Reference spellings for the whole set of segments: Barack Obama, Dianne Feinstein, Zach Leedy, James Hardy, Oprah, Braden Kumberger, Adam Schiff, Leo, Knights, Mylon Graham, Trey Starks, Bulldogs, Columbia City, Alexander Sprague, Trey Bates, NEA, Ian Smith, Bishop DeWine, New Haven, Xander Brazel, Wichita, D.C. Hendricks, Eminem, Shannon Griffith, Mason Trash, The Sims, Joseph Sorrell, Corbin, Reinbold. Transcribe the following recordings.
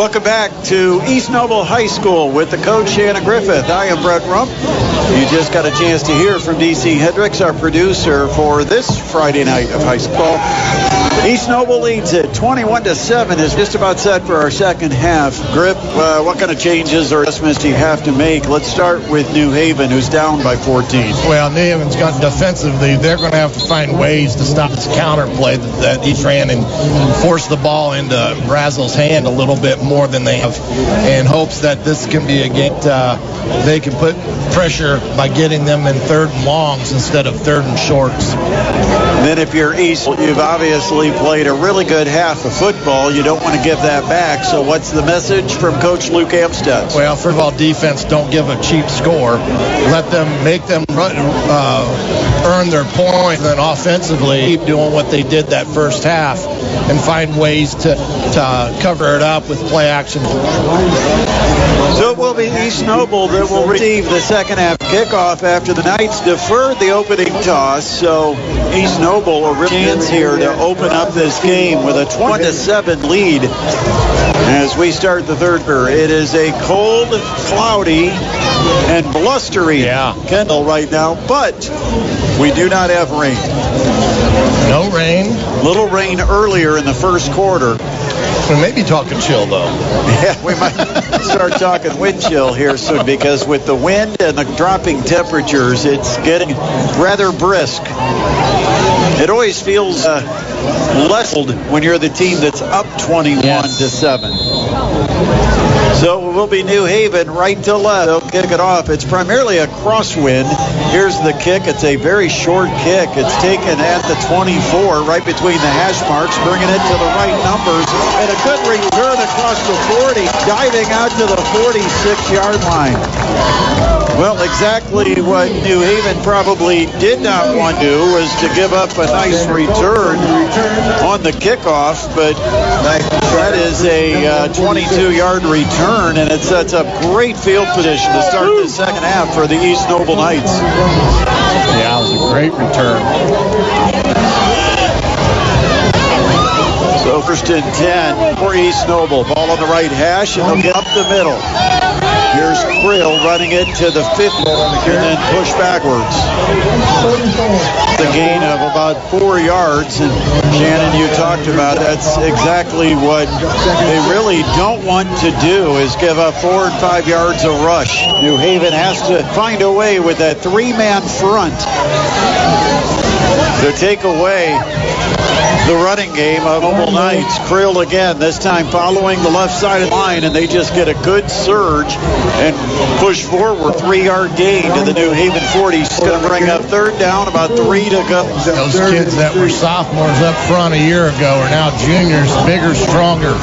Welcome back to East Noble High School with the coach, Shannon Griffith. I am Brett Rump. You just got a chance to hear from D.C. Hendricks, our producer for this Friday night of high school. East Noble leads it 21-7, is just about set for our second half. Grip, what kind of changes or adjustments do you have to make? Let's start with New Haven, who's down by 14. Well, New Haven's got defensively, they're going to have to find ways to stop this counterplay that East ran and force the ball into Brazel's hand a little bit more than they have, in hopes that this can be a game they can put pressure by getting them in third and longs instead of third and shorts. Then if you're East, you've obviously played a really good half of football. You don't want to give that back. So what's the message from Coach Luke Amstutz? Well, first of all, defense, don't give a cheap score. Let them make them run, earn their points, and then offensively keep doing what they did that first half and find ways to cover it up with play action. So it will be East Noble that will receive the second half kickoff after the Knights deferred the opening toss. So East Noble a real chance here to open up this game with a 20-7 lead as we start the third quarter. It is a cold, cloudy, and blustery Kendall right now, but we do not have rain. No rain. Little rain earlier in the first quarter. We may be talking chill, though. Yeah, we might start talking wind chill here soon, because with the wind and the dropping temperatures, it's getting rather brisk. It always feels lessened when you're the team that's up 21 to 7. So it will be New Haven right to left. They'll kick it off. It's primarily a crosswind. Here's the kick. It's a very short kick. It's taken at the 24, right between the hash marks, bringing it to the right numbers. And a good return across the 40, diving out to the 46-yard line. Well, exactly what New Haven probably did not want to do was to give up a nice return on the kickoff, but that is a 22-yard return, and it sets up great field position to start the second half for the East Noble Knights. Yeah, it was a great return. So first and 10 for East Noble. Ball on the right hash, and they'll get up the middle. Here's Krill running it to the 50, and then push backwards. The gain of about 4 yards, and Shannon, you talked about it. That's exactly what they really don't want to do, is give up 4 and 5 yards of rush. New Haven has to find a way with that three-man front to take away the running game of Noble Knights. Creel again, this time following the left side of the line, and they just get a good surge and push forward. 3-yard gain to the New Haven 40. It's going to bring up third down, about 3 to go. Those kids that were sophomores up front a year ago are now juniors, bigger, stronger.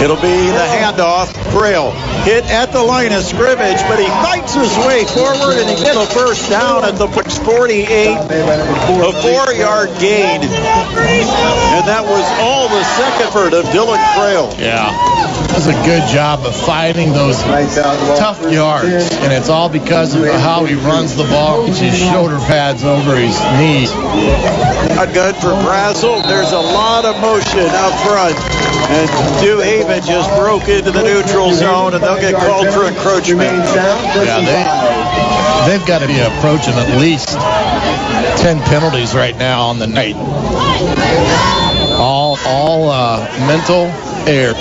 It'll be the handoff. Creel hit at the line of scrimmage, but he fights his way forward, and he gets a first down at the 48, a 4-yard gain, and that was all the second effort of Dylan Crail. Yeah, that's a good job of fighting those tough yards, and it's all because of how he runs the ball with his shoulder pads over his knees. Not good for Brazel. There's a lot of motion up front, and New Haven just broke into the neutral zone, and they'll get called for encroachment. Yeah, they've got to be approaching at least 10 penalties right now on the night. All mental error.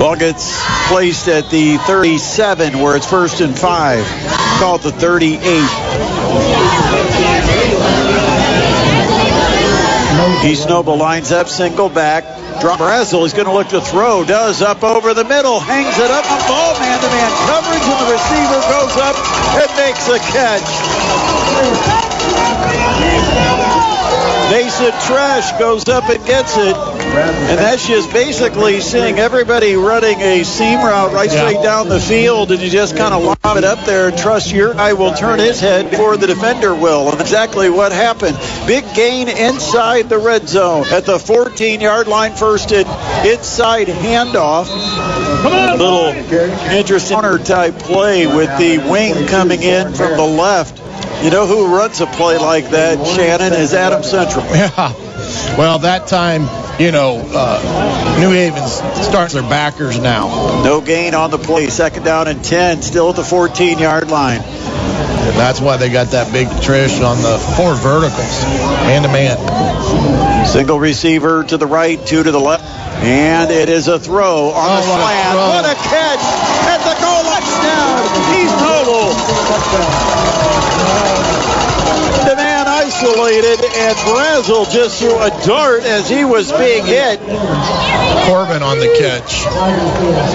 Ball gets placed at the 37, where it's 1st and 5. Called the 38. East Noble lines up, single back. Drop Brazel, he's going to look to throw, does, up over the middle, hangs it up, a ball man-to-man coverage, and the receiver goes up and makes a catch. Mason Trash goes up and gets it, and that's just basically seeing everybody running a seam route right straight down the field, and you just kind of lob it up there and trust your guy will turn his head before the defender will, and exactly what happened. Big gain inside the red zone at the 14-yard line, first and inside handoff. A little interesting counter-type play with the wing coming in from the left. You know who runs a play like that, Shannon, is Adam Central. Yeah, Well, that time, New Haven's starts their backers now. No gain on the play. Second down and 10, still at the 14-yard line. And that's why they got that big Trish on the four verticals, man-to-man. Single receiver to the right, two to the left. And it is a throw on the slant. What a catch at the goal line. Touchdown, East Noble. The man isolated, and Brazel just threw a dart as he was being hit. Corbin on the catch.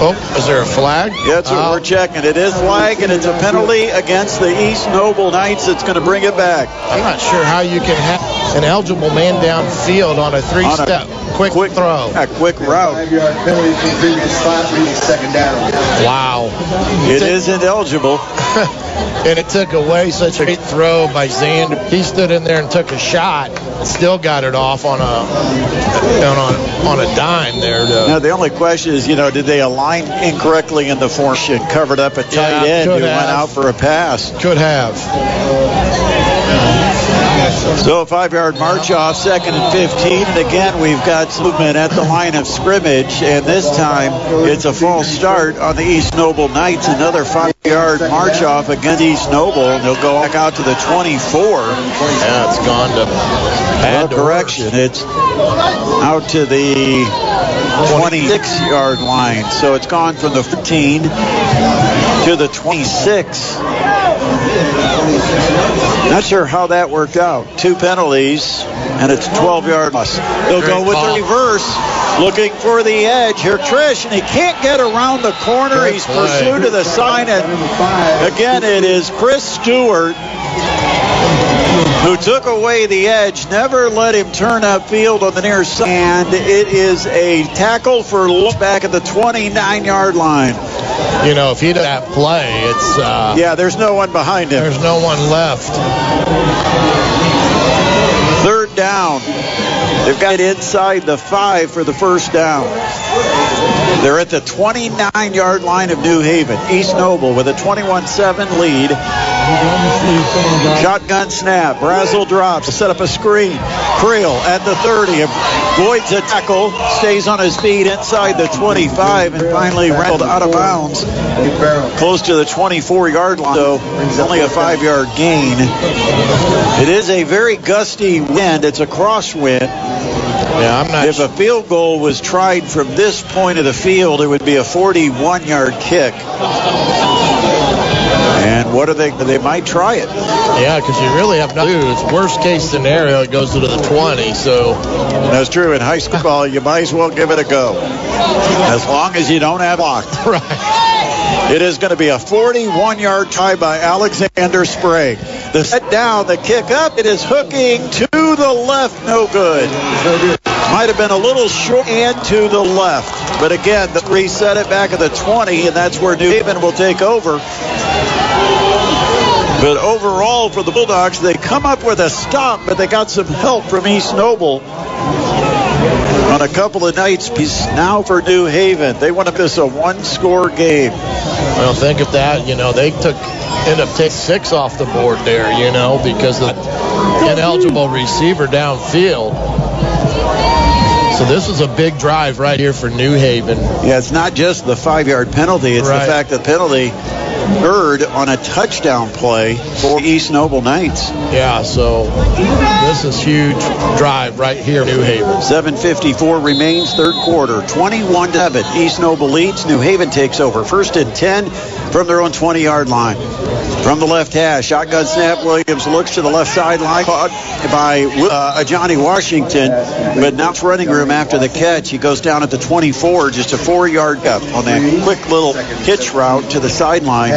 Oh, is there a flag? That's what we're checking. It is flag, and it's a penalty against the East Noble Knights. That's going to bring it back. I'm not sure how you can have an eligible man downfield on a three-step. Quick throw. A quick route. Wow. It is ineligible. And it took away such a great throw by Xander. He stood in there and took a shot. Still got it off on a dime there. Now, the only question is, did they align incorrectly in the formation? Covered up a tight end who went out for a pass. Could have. So a 5-yard march off, second and 15. And again, we've got movement at the line of scrimmage. And this time, it's a false start on the East Noble Knights. Another 5-yard march off against East Noble. And they'll go back out to the 24. Yeah, it's gone to bad direction. It's out to the 26-yard line. So it's gone from the 15 to the 26. Not sure how that worked out. Two penalties, and it's 12-yard loss. They'll go with the reverse, looking for the edge. Here, Trish, and he can't get around the corner. He's pursued to the side, and again, it is Chris Stewart who took away the edge, never let him turn upfield on the near side. And it is a tackle for look back at the 29-yard line. If he did that play, it's... there's no one behind him. There's no one left. Third down. They've got it inside the 5 for the first down. They're at the 29-yard line of New Haven. East Noble with a 21-7 lead. Shotgun snap. Brazel drops. Set up a screen. Creel at the 30. Avoids a tackle. Stays on his feet inside the 25. And finally rattled out of bounds. Close to the 24-yard line. So it's only a 5-yard gain. It is a very gusty wind. It's a crosswind. Yeah, I'm not sure. If a field goal was tried from this point of the field, it would be a 41-yard kick. And what are they? They might try it. Yeah, because you really have nothing to do. It's worst case scenario, it goes to the 20. So that's true. In high school ball, you might as well give it a go. As long as you don't have locked. Right. It is going to be a 41-yard try by Alexander Sprague. The set down, the kick up. It is hooking to the left. No good. Might have been a little short and to the left. But again, the reset it back at the 20, and that's where New Haven will take over. But overall for the Bulldogs, they come up with a stop, but they got some help from East Noble on a couple of nights. Now for New Haven, they want to miss a one-score game. Well, think of that. They ended up taking 6 off the board there, because of the ineligible receiver downfield. So this is a big drive right here for New Haven. Yeah, it's not just the 5-yard penalty. It's right. The fact that penalty erred on a touchdown play for East Noble Knights. Yeah, so this is huge drive right here, New Haven. 7:54 remains, third quarter. 21-7. East Noble leads. New Haven takes over. First and 10 from their own 20-yard line. From the left hash, shotgun snap. Williams looks to the left sideline, caught by Johnny Washington, but now it's running room after the catch. He goes down at the 24, just a 4-yard gap on that quick little hitch route to the sideline.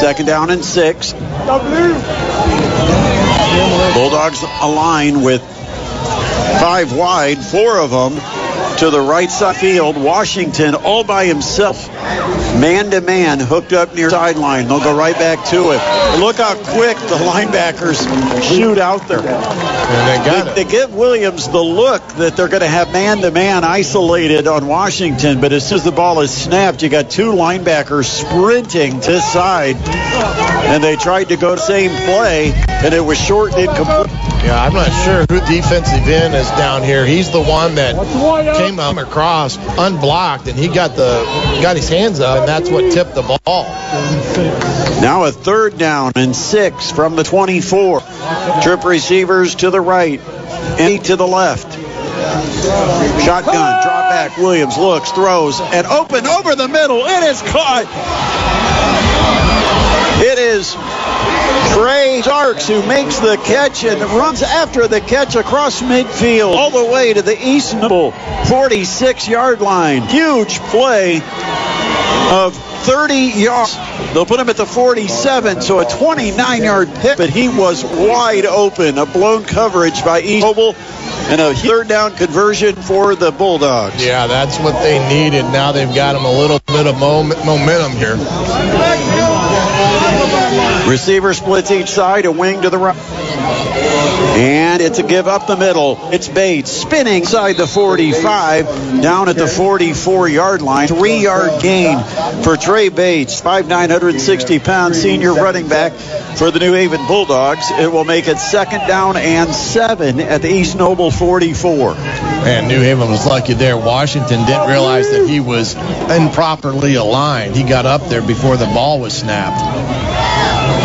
Second down and 6. Bulldogs align with 5 wide, 4 of them to the right side field. Washington all by himself, man-to-man, hooked up near sideline. They'll go right back to it. Look how quick the linebackers shoot out there. And they give Williams the look that they're going to have man-to-man isolated on Washington, but as soon as the ball is snapped, you got 2 linebackers sprinting to this side, and they tried to go the same play, and it was short and incomplete. Yeah, I'm not sure who defensive end is down here. He's the one that came across unblocked, and he got his hands up, and that's what tipped the ball. Now a 3rd down and 6 from the 24. Trip receivers to the right, Andy to the left. Shotgun, drop back, Williams looks, throws, and open over the middle. It is caught. It is Trey Starks who makes the catch and runs after the catch across midfield all the way to the East Noble 46-yard line. Huge play of 30 yards. They'll put him at the 47, so a 29-yard pick, but he was wide open. A blown coverage by East Noble and a 3rd down conversion for the Bulldogs. Yeah, that's what they needed. Now they've got him a little bit of momentum here. Receiver splits each side, a wing to the right. And it's a give up the middle. It's Bates spinning side the 45, down at the 44-yard line. 3-yard gain for Trey Bates, 5'9", 160-pound senior running back for the New Haven Bulldogs. It will make it 2nd down and 7 at the East Noble 44. And New Haven was lucky there. Washington didn't realize that he was improperly aligned. He got up there before the ball was snapped.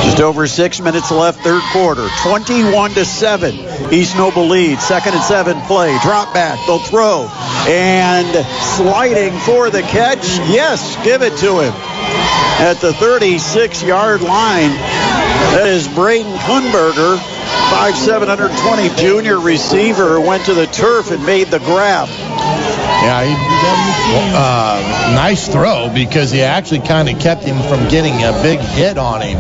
Just over 6 minutes left, 3rd quarter, 21-7. East Noble leads, 2nd and 7 play. Drop back, they'll throw. And sliding for the catch, yes, give it to him. At the 36-yard line, that is Braden Kumberger, 5'7", 120 junior receiver, went to the turf and made the grab. Yeah, nice throw because he actually kind of kept him from getting a big hit on him.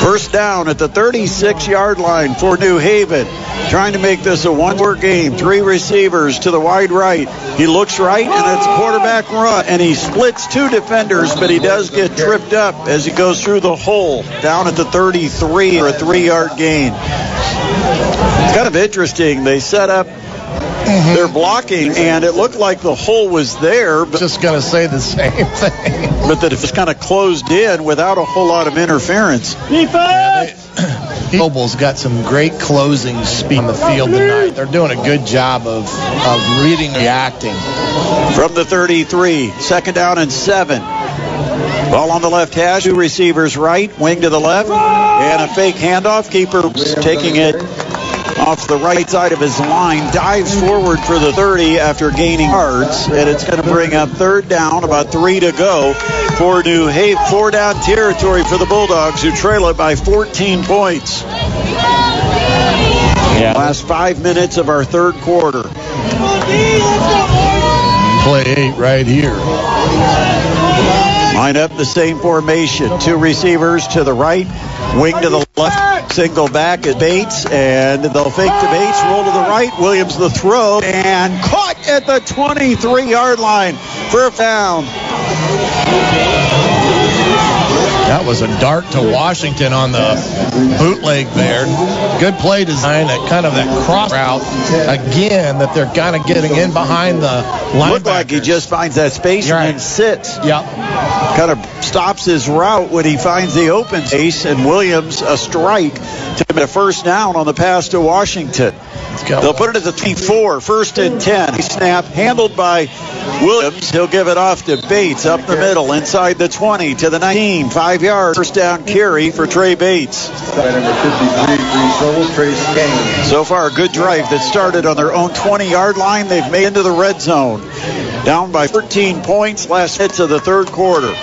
1st down at the 36-yard line for New Haven. Trying to make this a one-score game. 3 receivers to the wide right. He looks right, and it's quarterback run. And he splits 2 defenders, but he does get tripped up as he goes through the hole. Down at the 33 for a 3-yard gain. It's kind of interesting. They set up their blocking, and it looked like the hole was there. But just going to say the same thing. But that it was kind of closed in without a whole lot of interference. Defense! Yeah, Noble's got some great closing speed on the field tonight. They're doing a good job of reading and reacting. From the 33, 2nd down and 7. Ball on the left hash, 2 receivers right, wing to the left, and a fake handoff. Keeper taking it off the right side of his line, dives forward for the 30 after gaining yards, and it's going to bring up 3rd down, about 3 to go for New Haven. 4-down territory for the Bulldogs, who trail it by 14 points. Yeah. Last 5 minutes of our 3rd quarter. Play 8 right here. Line up the same formation. 2 receivers to the right, wing to the left, single back at Bates, and they'll fake to Bates, roll to the right, Williams the throw, and caught at the 23-yard line for a foul. That was a dart to Washington on the bootleg there. Good play design, that kind of that cross route, again, that they're kind of getting in behind the linebacker. Looked like he just finds that space and sits. Yep. Kind of stops his route when he finds the open space, and Williams a strike to him at a 1st down on the pass to Washington. They'll put it at the 24, 1st and 10. He snap handled by Williams. He'll give it off to Bates up the middle, inside the 20 to the 19, 5 yards. 1st down carry for Trey Bates. So far, a good drive that started on their own 20-yard line. They've made into the red zone. Down by 14 points, last hits of the 3rd quarter.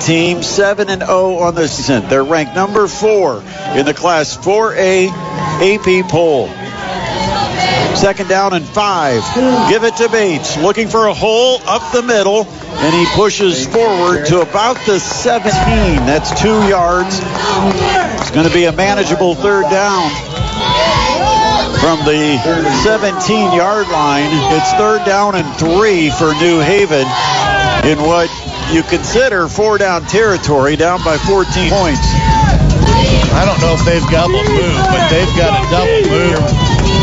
Team 7-0 on the season. They're ranked number 4 in the Class 4A AP poll. 2nd down and 5. Give it to Bates. Looking for a hole up the middle, and he pushes forward to about the 17. That's 2 yards. It's going to be a manageable 3rd down. From the 17-yard line, it's 3rd down and 3 for New Haven in what you consider 4-down territory, down by 14 points. I don't know if they've got a move, but they've got a double move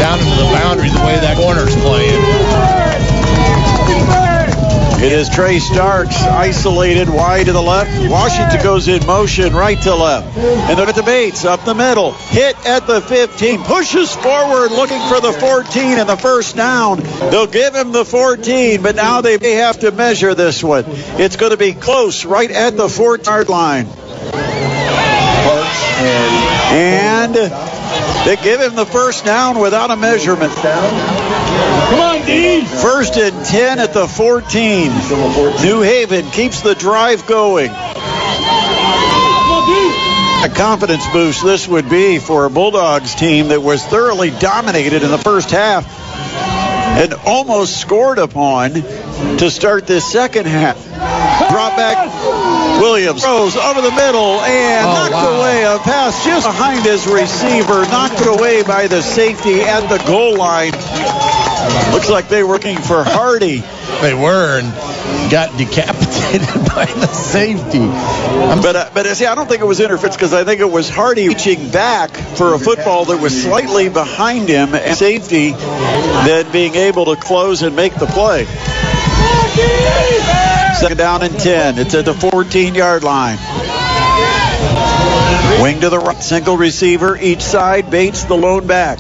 down into the boundary the way that corner's playing. It is Trey Starks isolated wide to the left. Washington goes in motion right to left. And they're at the Bates up the middle. Hit at the 15. Pushes forward looking for the 14 and the first down. They'll give him the 14, but now they may have to measure this one. It's going to be close right at the 4-yard line. And they give him the first down without a measurement. Come on, D. First and 10 at the 14. New Haven keeps the drive going. A confidence boost this would be for a Bulldogs team that was thoroughly dominated in the first half and almost scored upon to start this second half. Drop back. Williams throws over the middle and knocked away a pass just behind his receiver. Knocked it away by the safety at the goal line. Looks like they were looking for Hardy. They were and got decapitated by the safety. But I don't think it was interference because I think it was Hardy reaching back for a football that was slightly behind him. And safety then being able to close and make the play. Second down and 10. It's at the 14-yard line. Wing to the right. Single receiver each side. Bates the lone back.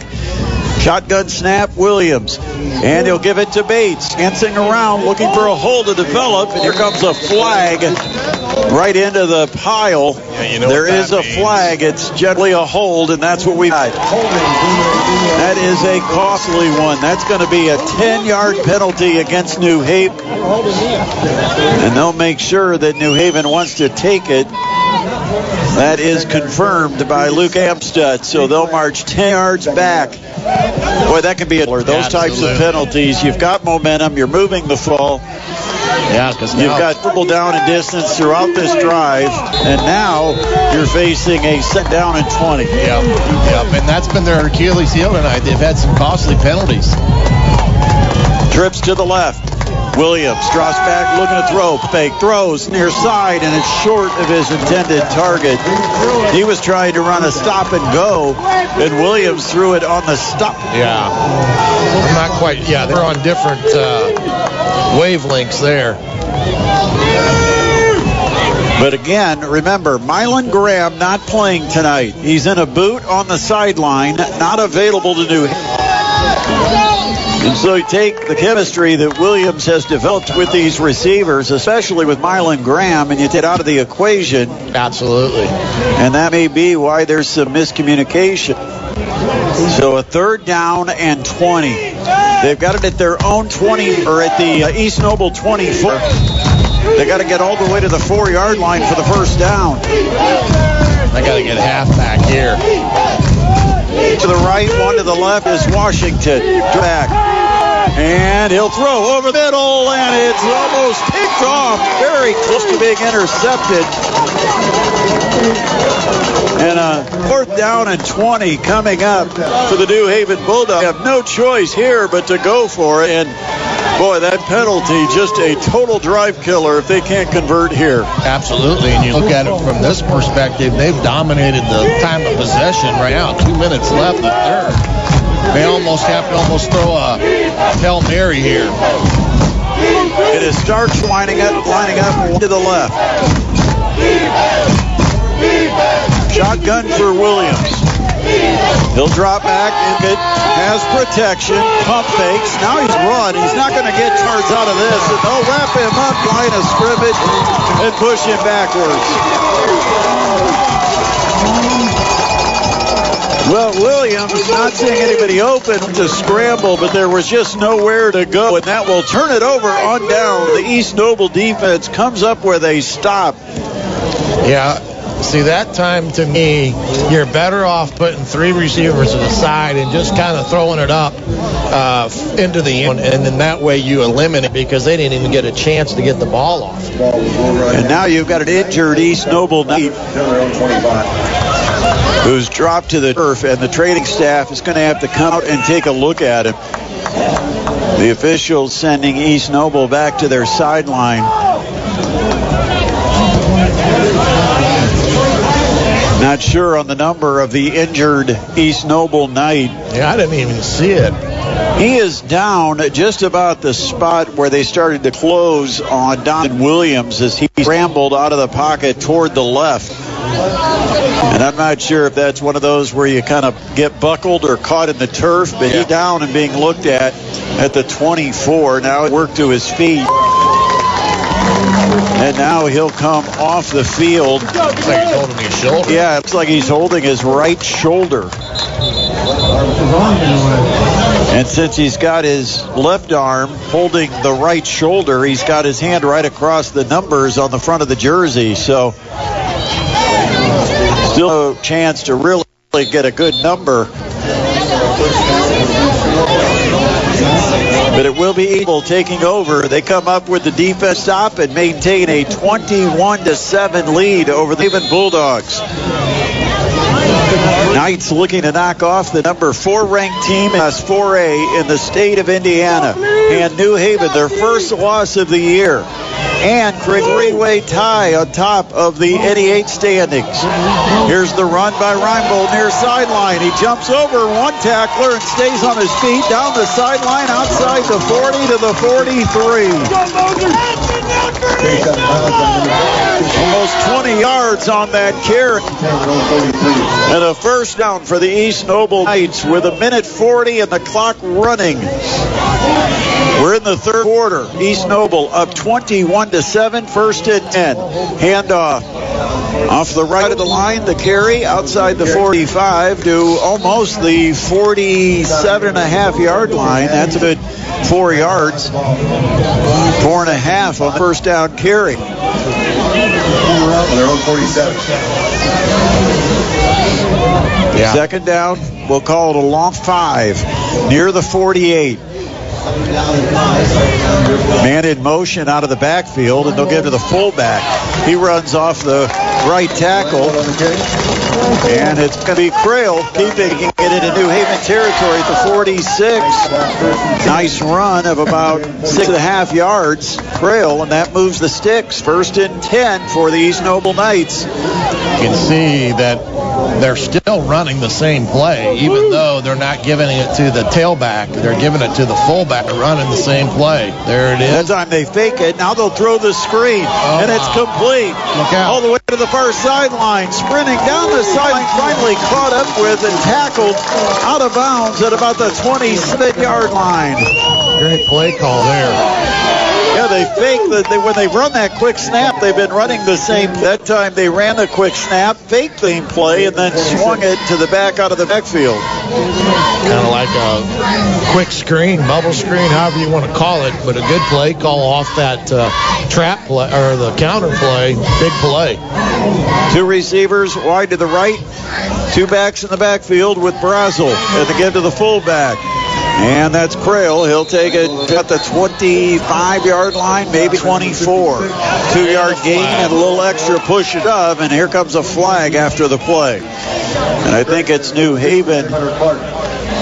Shotgun snap, Williams. And he'll give it to Bates. Dancing around, looking for a hole to develop. And here comes a flag right into the pile. Yeah, you know there is a flag. It's generally a hold, and that's what we've got. That is a costly one. That's going to be a 10-yard penalty against New Haven. And they'll make sure that New Haven wants to take it. That is confirmed by Luke Amstutz, so they'll march 10 yards back. Boy, that could be a those types of penalties. You've got momentum. You're moving the fall. Yeah, because you've got triple down and distance throughout this drive, and now you're facing a set down and 20. Yep, and that's been their Achilles heel tonight. They've had some costly penalties. Trips to the left. Williams drops back, looking to throw, fake, throws near side, and it's short of his intended target. He was trying to run a stop and go, and Williams threw it on the stop. Yeah, I'm not quite, yeah, they're on different wavelengths there. But again, remember, Mylon Graham not playing tonight. He's in a boot on the sideline, not available to do. And so you take the chemistry that Williams has developed with these receivers, especially with Mylon Graham, and you take it out of the equation. Absolutely. And that may be why there's some miscommunication. So a third down and 20. They've got it at their own 20, or at the East Noble 24. They got to get all the way to the 4-yard line for the first down. They got to get half back here. To the right, one to the left is Washington. Back. And he'll throw over the middle, and it's almost picked off. Very close to being intercepted. And a fourth down and 20 coming up for the New Haven Bulldogs. They have no choice here but to go for it. And, boy, that penalty, just a total drive killer if they can't convert here. Absolutely. And you look at it from this perspective, they've dominated the time of possession right now. 2 minutes left in the third. They almost have to throw a Hail Mary here. It is Starks lining up to the left. Shotgun for Williams. He'll drop back. It has protection. Pump fakes. Now he's run. He's not going to get yards out of this. And they'll wrap him up, line of scrimmage, and push him backwards. Well, Williams not seeing anybody open to scramble, but there was just nowhere to go, and that will turn it over on down. The East Noble defense comes up where they stop. Yeah, see, that time to me, you're better off putting three receivers to the side and just kind of throwing it up into the end, and then that way you eliminate it because they didn't even get a chance to get the ball off. And now you've got an injured East Noble Knight who's dropped to the turf, and the training staff is going to have to come out and take a look at him. The officials sending East Noble back to their sideline. Not sure on the number of the injured East Noble Knight. Yeah, I didn't even see it. He is down at just about the spot where they started to close on Donovan Williams as he scrambled out of the pocket toward the left. And I'm not sure if that's one of those where you kind of get buckled or caught in the turf, but he's down and being looked at the 24. Now it worked to his feet. And now he'll come off the field. Looks like he's holding his shoulder. Yeah, it's like he's holding his right shoulder. And since he's got his left arm holding the right shoulder, he's got his hand right across the numbers on the front of the jersey. So still a chance to really get a good number. But it will be Eagle taking over. They come up with the defense stop and maintain a 21-7 lead over the Haven Bulldogs. Knights looking to knock off the number 4-ranked team in Class 4A in the state of Indiana. And New Haven, their first loss of the year. And three-way tie on top of the NEH standings. Here's the run by Reinbold near sideline. He jumps over one tackler and stays on his feet down the sideline outside the 40 to the 43. Almost 20 yards on that carry. And a first down for the East Noble Knights with a minute 40 and the clock running. We're in the third quarter. East Noble up 21-7, first and 10. Handoff off the right of the line, the carry outside the 45 to almost the 47.5-yard line. That's a good 4 yards. 4.5 on first down carry. They're on 47. Second down, we'll call it a long five near the 48. Man in motion out of the backfield, and they'll give to the fullback. He runs off the right tackle, and it's going to be Crail keeping it into New Haven territory at the 46. Nice run of about 6.5 yards. Crail, and that moves the sticks. First and 10 for the East Noble Knights. You can see that they're still running the same play, even though they're not giving it to the tailback. They're giving it to the fullback and running the same play. There it is. That time they fake it. Now they'll throw the screen, and it's complete. Look out. All the way to the far sideline, sprinting down the sideline, finally caught up with and tackled out of bounds at about the 27-yard line. Great play call there. Yeah, they fake that. When they run that quick snap, they've been running the same. That time they ran the quick snap, fake the play, and then swung it to the back out of the backfield. Kind of like a quick screen, bubble screen, however you want to call it, but a good play call off that trap play or the counter play, big play. Two receivers wide to the right, two backs in the backfield with Brazel at the give to the fullback. And that's Crail. He'll take it at the 25-yard line, maybe 24. 2-yard gain and a little extra push it up, and here comes a flag after the play. And I think it's New Haven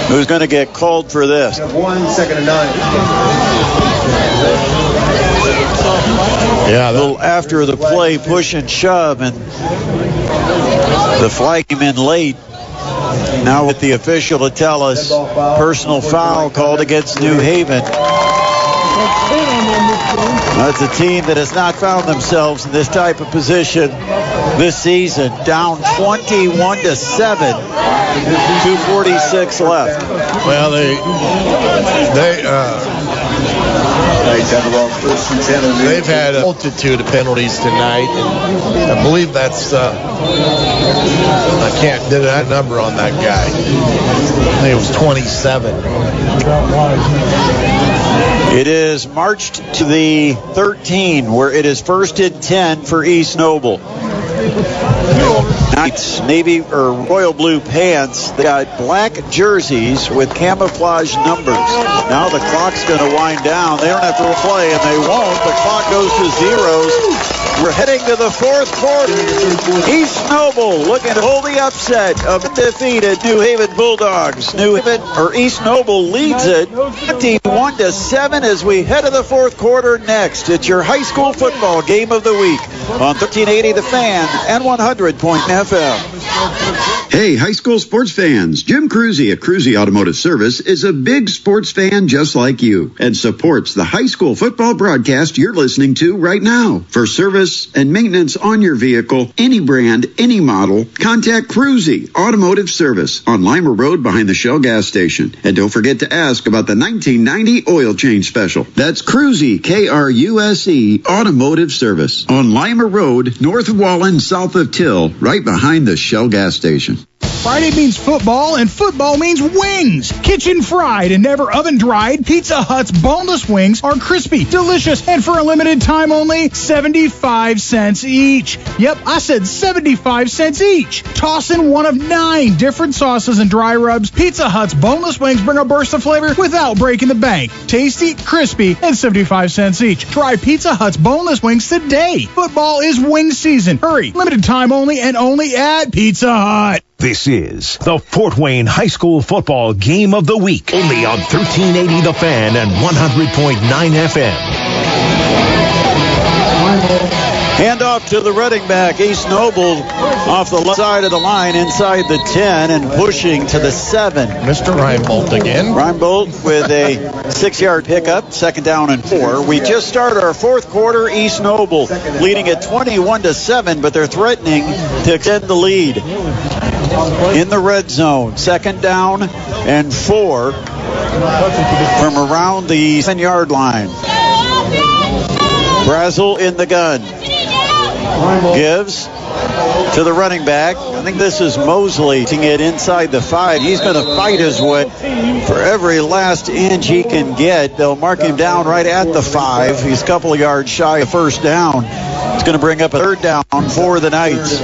who's going to get called for this. 1 second and 9. Yeah, a little after the play, push and shove, and the flag came in late. Now with the official to tell us personal foul called against New Haven. That's a team that has not found themselves in this type of position this season. Down 21-7, 2:46 left. Well, they've had a multitude of penalties tonight, and I believe that's I can't do that number on that guy. I think it was 27. It is marched to the 13, where it is first and 10 for East Noble. Knights, navy or royal blue pants. They got black jerseys with camouflage numbers. Now the clock's going to wind down. They don't have to play, and they won't. The clock goes to zeros. We're heading to the fourth quarter. East Noble looking to hold the upset of defeat at New Haven Bulldogs. East Noble leads it 51-7 as we head to the fourth quarter next. It's your high school football game of the week on 1380 The Fan and 100.9 FM. Hey, high school sports fans. Jim Kruse at Kruse Automotive Service is a big sports fan just like you and supports the high school football broadcast you're listening to right now. For service and maintenance on your vehicle, any brand, any model, contact Kruse Automotive Service on Limer Road behind the Shell gas station. And don't forget to ask about the 1990 oil change special. That's Kruse, Kruse Automotive Service on Limer Road, north of Wallen, south of Till, right behind the Shell gas station. Friday means football, and football means wings. Kitchen fried and never oven dried, Pizza Hut's boneless wings are crispy, delicious, and for a limited time only, 75 cents each. Yep, I said 75 cents each. Toss in one of 9 different sauces and dry rubs. Pizza Hut's boneless wings bring a burst of flavor without breaking the bank. Tasty, crispy, and 75 cents each. Try Pizza Hut's boneless wings today. Football is wing season. Hurry. Limited time only and only at Pizza Hut. This is the Fort Wayne High School Football Game of the Week, only on 1380 The Fan and 100.9 FM. Handoff to the running back, East Noble, off the left side of the line, inside the 10, and pushing to the 7. Mr. Reinbold again. Reinbold with a 6-yard pickup, second down and 4. We just started our fourth quarter. East Noble leading at 21-7, but they're threatening to extend the lead in the red zone. Second down and 4 from around the 7-yard line. Brazel in the gun. Gives to the running back. I think this is Mosley to get inside the 5. He's going to fight his way for every last inch he can get. They'll mark him down right at the 5. He's a couple of yards shy of first down. It's going to bring up a third down for the Knights.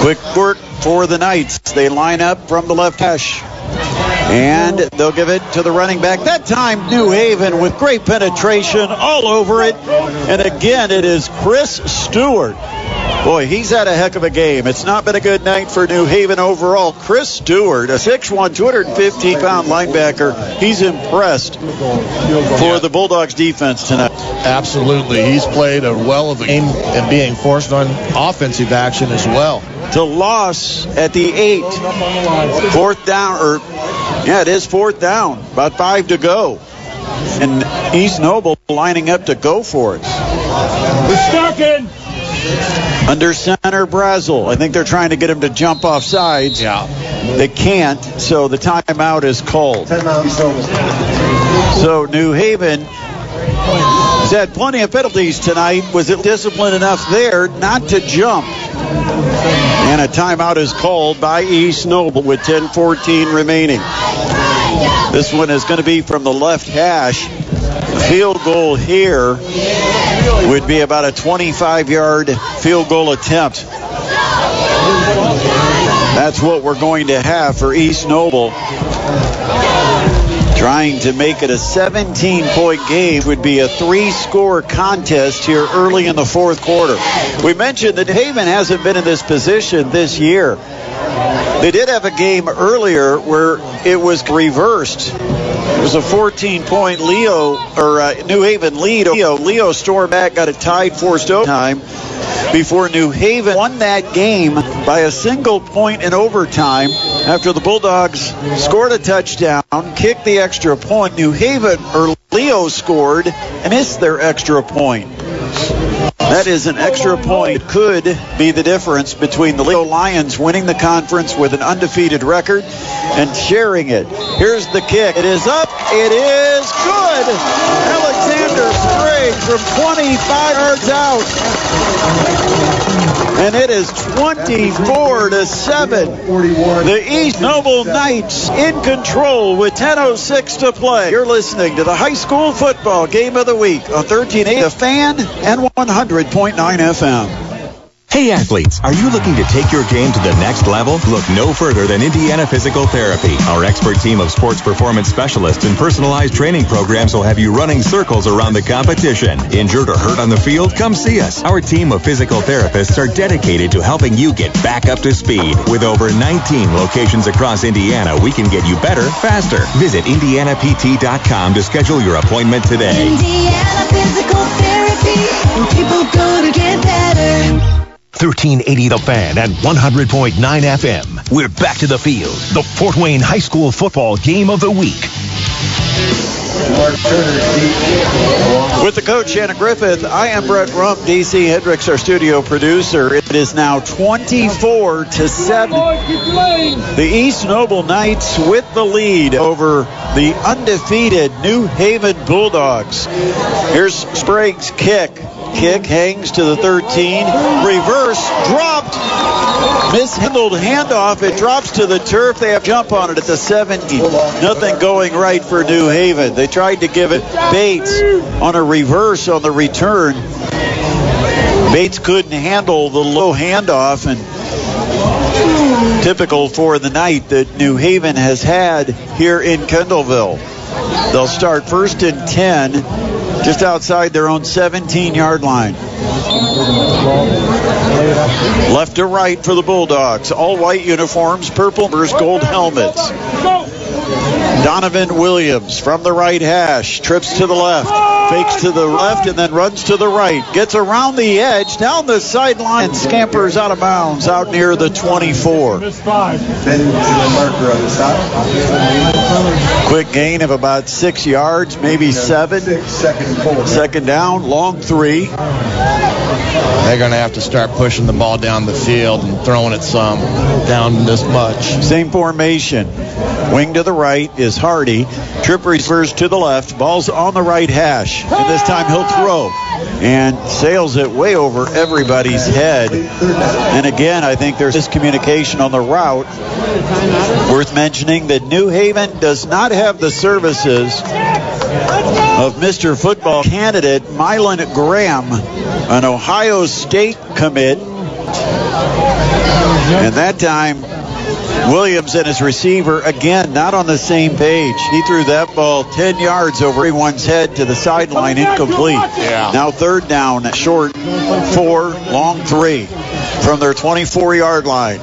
Quick work for the Knights. They line up from the left hash. And they'll give it to the running back. That time, New Haven with great penetration all over it. And again, it is Chris Stewart. Boy, he's had a heck of a game. It's not been a good night for New Haven overall. Chris Stewart, a 6'1", 215-pound linebacker. He's impressed for the Bulldogs defense tonight. Absolutely. He's played a well of the game and being forced on offensive action as well. To loss at the 8. It is fourth down. About 5 to go. And East Noble lining up to go for it. We're stuck in. Under center, Brazel. I think they're trying to get him to jump off sides. Yeah. They can't, so the timeout is called. So New Haven has had plenty of penalties tonight. Was it disciplined enough there not to jump? And a timeout is called by East Noble with 10:14 remaining. This one is going to be from the left hash. The field goal here would be about a 25-yard field goal attempt. That's what we're going to have for East Noble. Trying to make it a 17-point game would be a 3-score contest here early in the fourth quarter. We mentioned that Haven hasn't been in this position this year. They did have a game earlier where it was reversed. It was a 14-point New Haven lead. Leo stormed back, got it tied, forced overtime before New Haven won that game by a single point in overtime. After the Bulldogs scored a touchdown, kicked the extra point, Leo scored and missed their extra point. That is an extra point. It could be the difference between the Leo Lions winning the conference with an undefeated record and sharing it. Here's the kick. It is up. It is good. Alexander Sprague from 25 yards out. And it is 24-7. The East Noble Knights in control with 10:06 to play. You're listening to the high school football game of the week on 1380 The Fan and 100.9 FM. Hey athletes, are you looking to take your game to the next level? Look no further than Indiana Physical Therapy. Our expert team of sports performance specialists and personalized training programs will have you running circles around the competition. Injured or hurt on the field? Come see us. Our team of physical therapists are dedicated to helping you get back up to speed. With over 19 locations across Indiana, we can get you better, faster. Visit IndianaPT.com to schedule your appointment today. Indiana Physical Therapy, where people go to get better. 1380 The Fan at 100.9 FM. We're back to the field. The Fort Wayne High School football game of the week. With the coach, Shannon Griffith, I am Brett Rump. D.C. Hendricks, our studio producer. It is now 24-7. The East Noble Knights with the lead over the undefeated New Haven Bulldogs. Here's Sprague's kick. Kick hangs to the 13. Reverse, dropped. Mishandled handoff. It drops to the turf. They have jump on it at the 70. Nothing going right for New Haven. They tried to give it Bates on a reverse on the return. Bates couldn't handle the low handoff, and typical for the night that New Haven has had here in Kendallville. They'll start first and 10, just outside their own 17-yard line. Left to right for the Bulldogs. All white uniforms, purple numbers, gold helmets. Donovan Williams from the right hash, trips to the left, fakes to the left, and then runs to the right. Gets around the edge, down the sideline, and scampers out of bounds out near the 24. Quick gain of about 6 yards, maybe 7. Second down, long 3. They're going to have to start pushing the ball down the field and throwing it some down this much. Same formation. Wing to the right is Hardy. Trip reverse to the left. Ball's on the right hash. And this time he'll throw. And sails it way over everybody's head. And again, I think there's miscommunication on the route. Worth mentioning that New Haven does not have the services of Mr. Football candidate Mylon Graham, an Ohio State commit. And that time, Williams and his receiver, again, not on the same page. He threw that ball 10 yards over everyone's head to the sideline, incomplete. Yeah. Now third down, short 4, long 3 from their 24-yard line.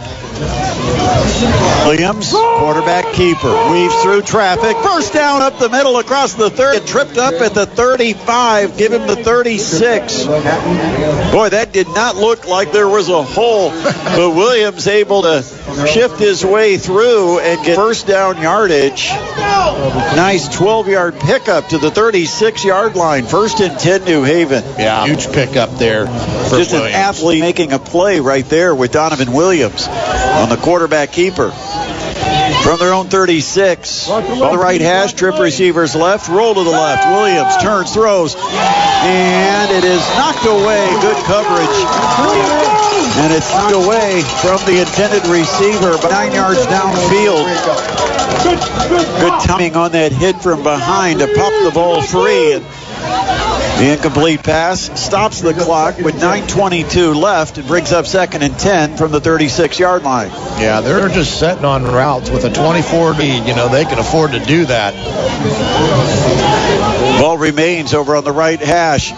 Williams, quarterback keeper, weaves through traffic. First down up the middle across the 30. Tripped up at the 35. Give him the 36. Boy, that did not look like there was a hole. But Williams able to shift his way through and get first down yardage. Nice 12-yard pickup to the 36-yard line. First and 10, New Haven. Yeah, huge pickup there for just Williams. An athlete making a play right there with Donovan Williams on the quarterback keeper. From their own 36, on the right hash, trip receivers left, roll to the left. Williams turns, throws, and it is knocked away. Good coverage. And it's knocked away from the intended receiver, but 9 yards downfield. Good timing on that hit from behind to pop the ball free. And the incomplete pass stops the clock with 9:22 left and brings up second and 10 from the 36-yard line. Yeah, they're just setting on routes with a 24 lead. You know, they can afford to do that. Ball remains over on the right hash.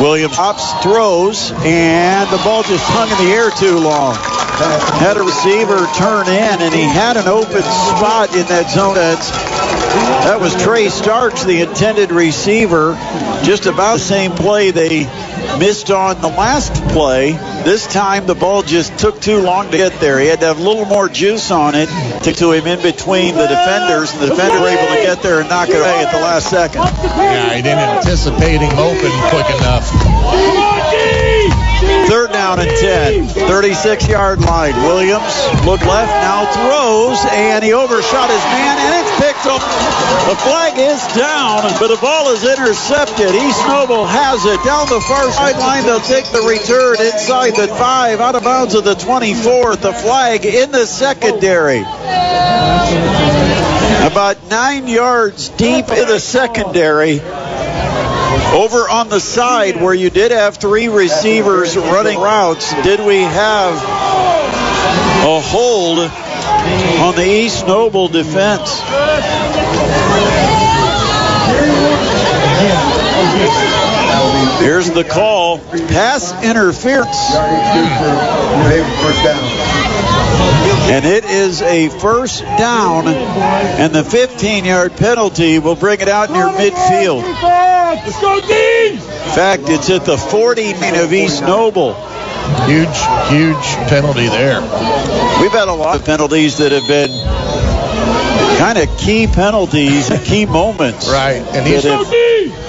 Williams hops, throws, and the ball just hung in the air too long. Had a receiver turn in, and he had an open spot in that zone. That was Trey Starks, the intended receiver. Just about the same play they missed on the last play. This time the ball just took too long to get there. He had to have a little more juice on it. Took to him in between the defenders, and the defender were able to get there and knock it away at the last second. Yeah, he didn't anticipate him open quick enough. Third down and 10, 36-yard line. Williams, look left, now throws, and he overshot his man, and it's picked up. The flag is down, but the ball is intercepted. East Noble has it. Down the far sideline, they'll take the return inside the 5, out of bounds of the 24. The flag in the secondary. About 9 yards deep in the secondary. Over on the side where you did have three receivers running routes, did we have a hold on the East Noble defense? Here's the call. Pass interference. And it is a first down, and the 15-yard penalty will bring it out near midfield. In fact, it's at the 40 of East Noble. Huge penalty there. We've had a lot of penalties that have been kind of key penalties and key moments. Right. And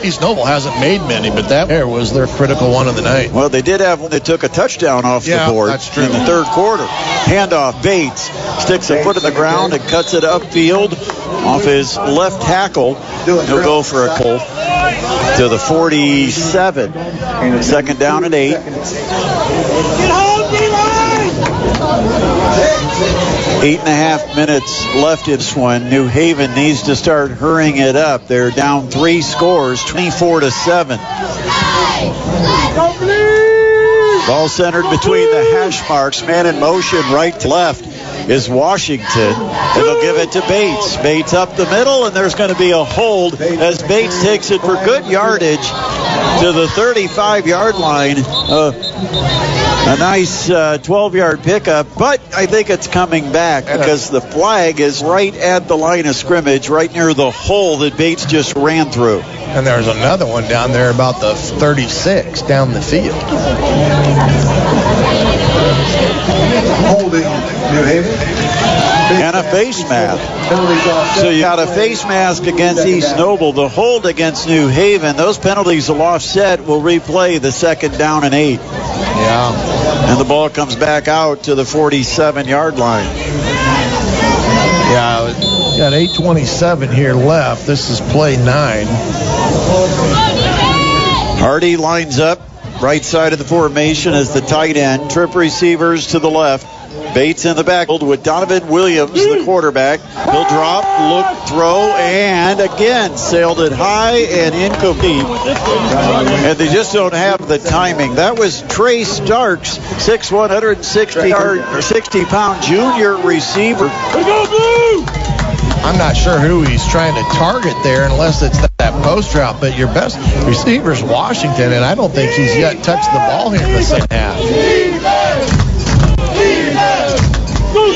East Noble hasn't made many, but that there was their critical one of the night. Well, they did have one that took a touchdown off the board that's true. In the third quarter. Handoff, Bates sticks a foot in the ground and cuts it upfield off his left tackle. He'll go for a goal to the 47. Second down and 8. Get home, D-line! 8.5 minutes left in this one. New Haven needs to start hurrying it up. They're down 3 scores, 24-7. Ball centered between the hash marks. Man in motion, right to left is Washington. It'll give it to Bates. Bates up the middle, and there's going to be a hold as Bates takes it for good yardage to the 35-yard line. A nice 12-yard pickup, but I think it's coming back because the flag is right at the line of scrimmage, right near the hole that Bates just ran through. And there's another one down there about the 36 down the field. Holding New Haven. And a face mask. So you got a face mask against East Noble, the hold against New Haven. Those penalties will offset. We'll replay the second down and 8. Yeah. And the ball comes back out to the 47-yard line. Yeah, we got 8:27 here left. This is play 9. Hardy lines up right side of the formation as the tight end. Trip receivers to the left. Bates in the backfield with Donovan Williams, the quarterback. He'll drop, look, throw, and again sailed it high and incomplete. And they just don't have the timing. That was Trey Starks, 6'1", 160-pound junior receiver. I'm not sure who he's trying to target there unless it's that post route, but your best receiver's Washington, and I don't think he's yet touched the ball here in the second half.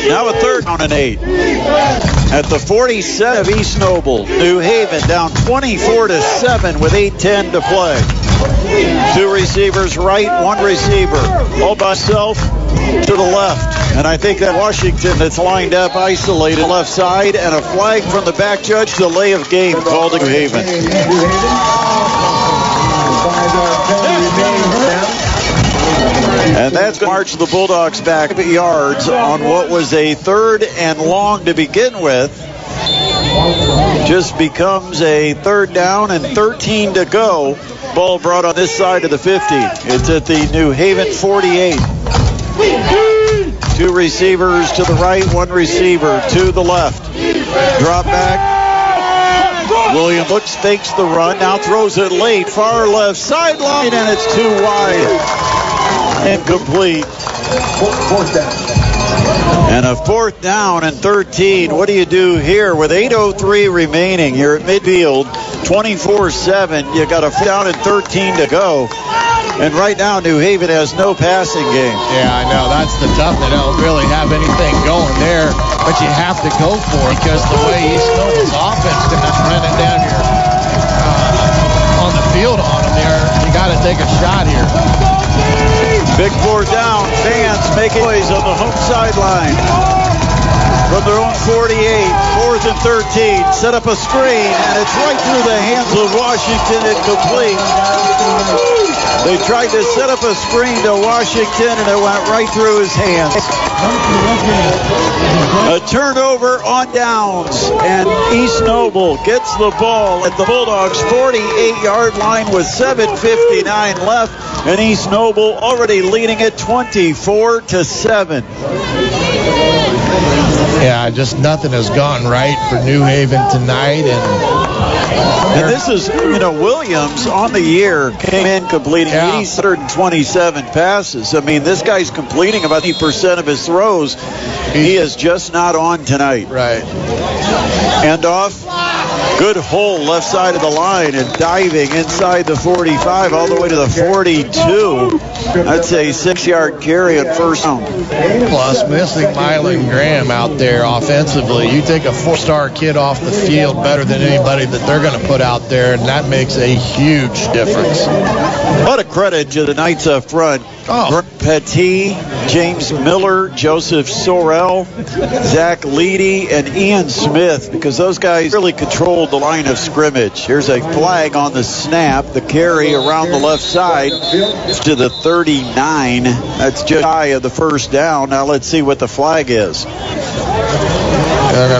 Now a third down and 8. At the 47 of East Noble, New Haven down 24-7 with 8:10 to play. 2 receivers right, 1 receiver. All by self to the left. And I think that Washington that's lined up, isolated left side, and a flag from the back judge, delay of game called to New Haven. And that's going to march the Bulldogs back yards on what was a third and long to begin with. Just becomes a third down and 13 to go. Ball brought on this side of the 50. It's at the New Haven 48. 2 receivers to the right, 1 receiver to the left. Drop back. Williams looks, fakes the run, now throws it late, far left sideline, and it's too wide. Incomplete. Fourth down. And a fourth down and 13. What do you do here with 8:03 remaining? You're at midfield, 24-7. You got a fourth down and 13 to go. And right now, New Haven has no passing game. Yeah, I know. That's the tough. They don't really have anything going there. But you have to go for it because the way East Noble's offense can run it down here on the field on them there, you got to take a shot here. Big 4 down. Fans making plays on the home sideline. From their own 48, 4th and 13, set up a screen, and it's right through the hands of Washington, incomplete. They tried to set up a screen to Washington, and it went right through his hands. A turnover on downs, and East Noble gets the ball at the Bulldogs' 48-yard line with 7:59 left, and East Noble already leading it 24-7. Yeah, just nothing has gone right for New Haven tonight, and And this is, you know, Williams on the year came in completing 827 passes. I mean, this guy's completing about 80% of his throws. He is just not on tonight. Right. Handoff. Good hole left side of the line and diving inside the 45 all the way to the 42. That's a 6-yard carry at first down. Plus missing Mylon Graham out there offensively. You take a 4-star kid off the field better than anybody that they're going to put out there, and that makes a huge difference. What a credit to the Knights up front. Brooke Petit, James Miller, Joseph Sorrell, Zach Leedy, and Ian Smith, because those guys really controlled the line of scrimmage. Here's a flag on the snap. The carry around the left side to the 39. That's just high of the first down. Now let's see what the flag is.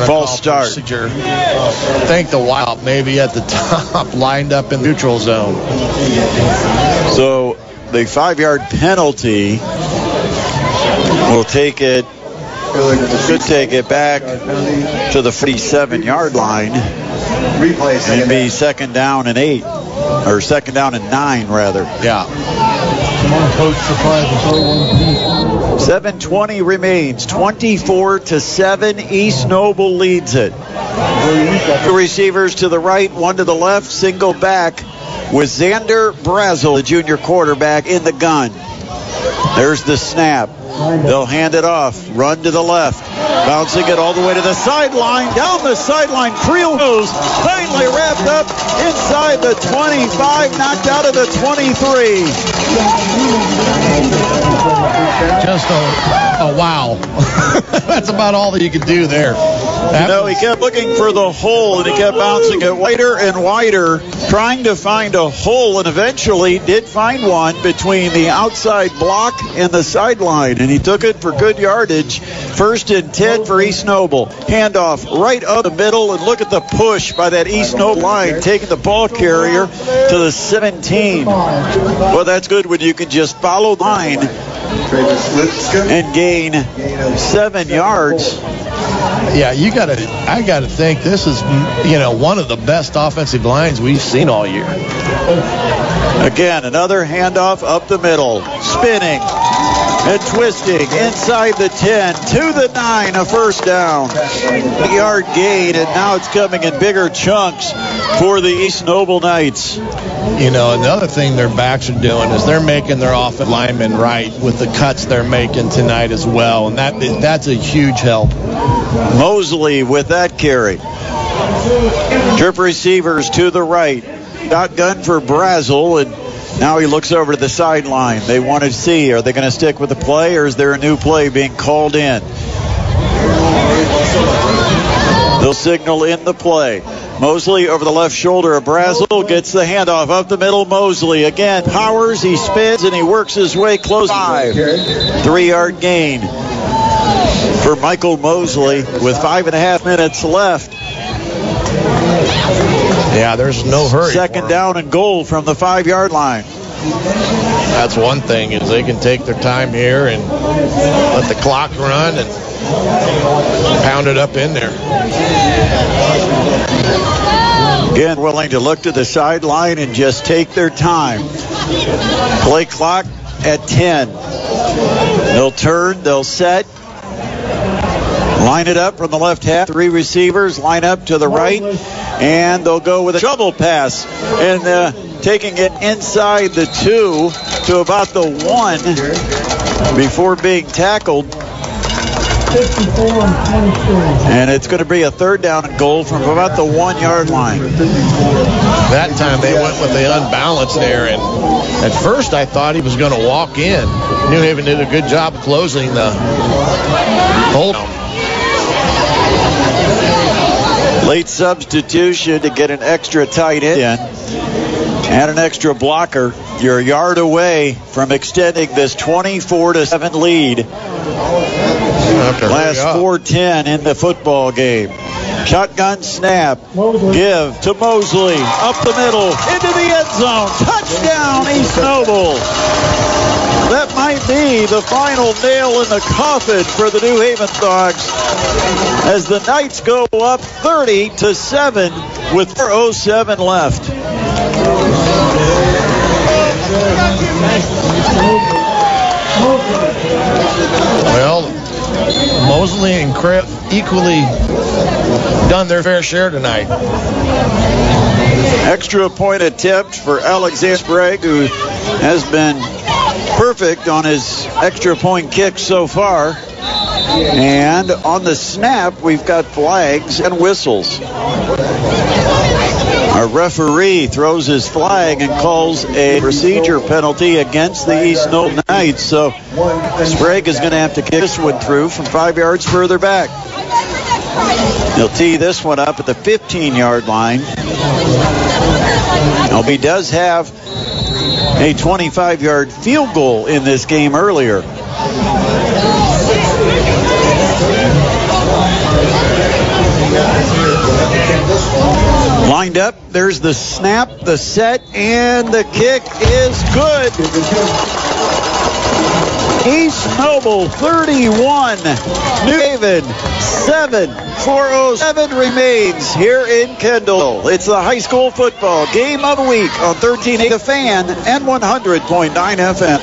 False start. Procedure. I think the wild maybe at the top lined up in the neutral zone. So the 5-yard penalty will take it. Should take it back to the 47-yard line and be 2nd down and 9. Yeah. 7:20 remains. 24-7. East Noble leads it. 2 receivers to the right, 1 to the left. Single back with Xander Brazel, the junior quarterback, in the gun. There's the snap. They'll hand it off. Run to the left. Bouncing it all the way to the sideline. Down the sideline. Creel goes. Finally wrapped up inside the 25. Knocked out of the 23. Just a wow. That's about all that you could do there. He kept looking for the hole, and he kept bouncing it wider and wider, trying to find a hole, and eventually did find one between the outside block and the sideline, and he took it for good yardage. 1st and 10 for East Noble. Handoff right up the middle, and look at the push by that East Noble line, taking the ball carrier to the 17. Well, that's good when you can just follow the line and gain 7 yards. Yeah, I gotta think this is, one of the best offensive lines we've seen all year. Again, another handoff up the middle, spinning and twisting inside the 10 to the 9, a first down. 8-yard gain, and now it's coming in bigger chunks for the East Noble Knights. Another thing their backs are doing is they're making their offensive linemen right with the cuts they're making tonight as well, and that's a huge help. Mosley with that carry. Trip receivers to the right. Shotgun for Brazel, and now he looks over to the sideline. They want to see, are they going to stick with the play, or is there a new play being called in? They'll signal in the play. Mosley over the left shoulder of Brazel, gets the handoff up the middle. Mosley again powers, he spins, and he works his way close. 3-yard gain for Michael Mosley with 5.5 minutes left. Yeah, there's no hurry. 2nd down and goal from the 5-yard line. That's one thing, is they can take their time here and let the clock run and pound it up in there. Again, willing to look to the sideline and just take their time. Play clock at 10. They'll turn, they'll set. Line it up from the left half. 3 receivers line up to the right, and they'll go with a shovel pass. And taking it inside the 2 to about the 1 before being tackled. And it's going to be a 3rd down and goal from about the 1-yard line. That time they went with the unbalanced there, and at first I thought he was going to walk in. New Haven did a good job closing the hold. Late substitution to get an extra tight end and an extra blocker. You're a yard away from extending this 24-7 lead. Last 4:10 in the football game. Shotgun snap. Give to Mosley. Up the middle. Into the end zone. Touchdown, East Noble. That might be the final nail in the coffin for the New Haven Dogs as the Knights go up 30-7. with 4:07 left. Well, Mosley and Cripp equally done their fair share tonight. Extra point attempt for Alexander Sprague, who has been perfect on his extra point kick so far. And on the snap, we've got flags and whistles. Our referee throws his flag and calls a procedure penalty against the East Noble Knights. So Sprague is going to have to kick this one through from 5 yards further back. He'll tee this one up at the 15-yard line. He does have a 25-yard field goal in this game earlier. Lined up, there's the snap, the set, and the kick is good. East Noble 31, New Haven 7. 4:07 remains here in Kendall. It's the high school football game of the week on 1380 The Fan and 100.9 FM.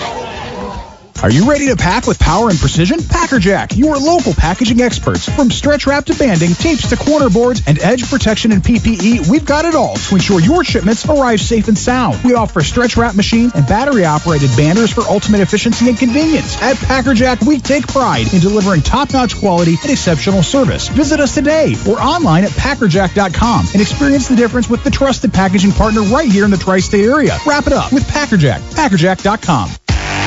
Are you ready to pack with power and precision? PackerJack, your local packaging experts. From stretch wrap to banding, tapes to corner boards, and edge protection and PPE, we've got it all to ensure your shipments arrive safe and sound. We offer stretch wrap machines and battery-operated banders for ultimate efficiency and convenience. At PackerJack, we take pride in delivering top-notch quality and exceptional service. Visit us today or online at PackerJack.com and experience the difference with the trusted packaging partner right here in the tri-state area. Wrap it up with PackerJack, PackerJack.com.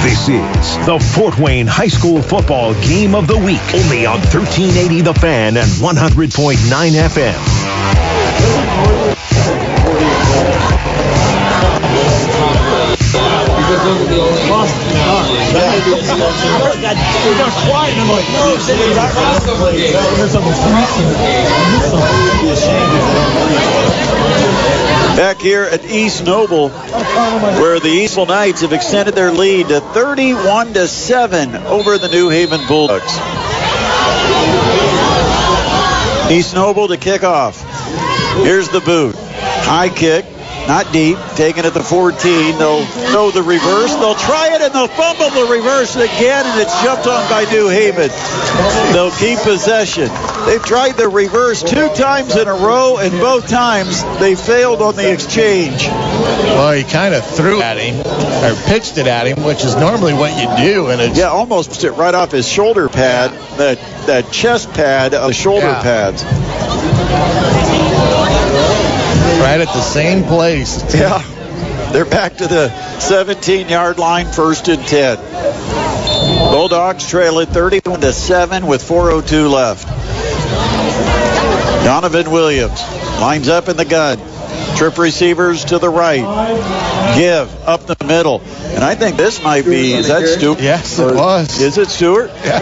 This is the Fort Wayne High School Football Game of the Week, only on 1380 The Fan and 100.9 FM. Back here at East Noble, where the East Noble Knights have extended their lead to 31-7 over the New Haven Bulldogs. East Noble to kick off. Here's the boot. High kick, not deep, taken at the 14. They'll throw the reverse. They'll try it, and they'll fumble the reverse again, and it's jumped on by New Haven. They'll keep possession. They've tried the reverse 2 times in a row, and both times they failed on the exchange. Well, he kind of threw at him, or pitched it at him, which is normally what you do. And it's... Yeah, almost right off his shoulder pad, that chest pad of the shoulder pads. Right at the same place. Yeah, they're back to the 17-yard line, 1st and 10. Bulldogs trail at 31-7 with 4:02 left. Donovan Williams lines up in the gun. Trip receivers to the right. Give up the middle. And I think this might be, is that Stewart? Yes, it was. Is it Stewart? Yeah.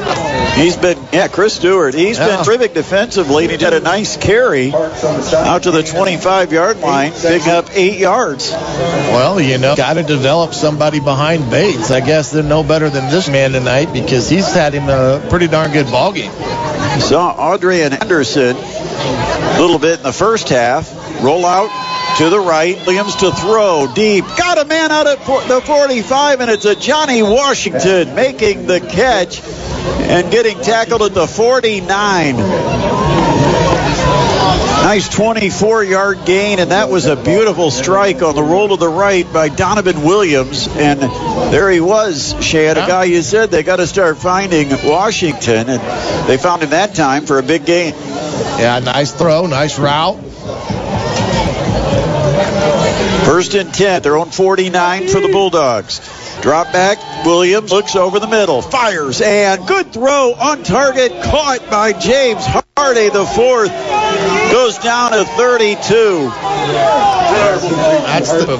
He's been, Chris Stewart. He's been terrific defensively. He did a nice carry out to the 25-yard line, picking up 8 yards. Well, got to develop somebody behind Bates. I guess they're no better than this man tonight because he's had him a pretty darn good ball game. Saw Audrey and Anderson a little bit in the first half. Roll out to the right. Williams to throw deep. Got a man out at the 45, and it's a Johnny Washington making the catch and getting tackled at the 49. Nice 24-yard gain, and that was a beautiful strike on the roll to the right by Donovan Williams. And there he was, Shad, a guy you said they got to start finding Washington, and they found him that time for a big gain. Yeah, nice throw, nice route. 1st and 10, their own 49 for the Bulldogs. Drop back, Williams looks over the middle, fires, and good throw on target, caught by James Hardy, the 4th. Goes down to 32. That's the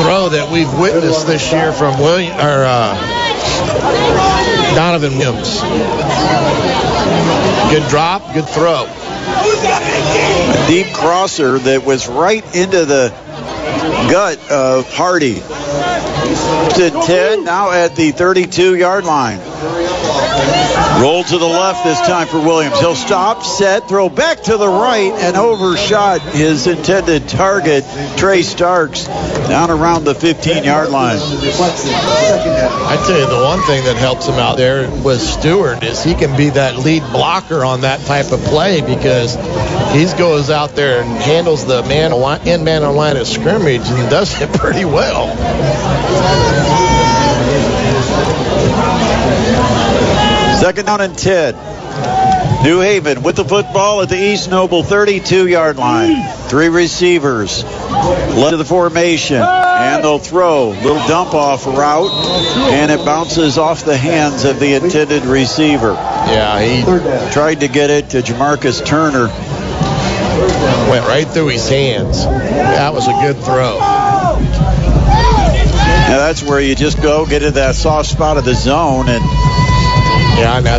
throw that we've witnessed this year from Donovan Williams. Good drop, good throw. A deep crosser that was right into the gut of Hardy. It's at 10, now at the 32-yard line. Roll to the left this time for Williams. He'll stop, set, throw back to the right, and overshot his intended target, Trey Starks, down around the 15-yard line. I tell you, the one thing that helps him out there with Stewart is he can be that lead blocker on that type of play, because he goes out there and handles the man on line of scrimmage and does it pretty well. Second down and 10. New Haven with the football at the East Noble 32-yard line. Three receivers led to the formation, and they'll throw. Little dump-off route, and it bounces off the hands of the intended receiver. Yeah, he tried to get it to Jamarcus Turner. Went right through his hands. That was a good throw. Now that's where you just go, get into that soft spot of the zone, and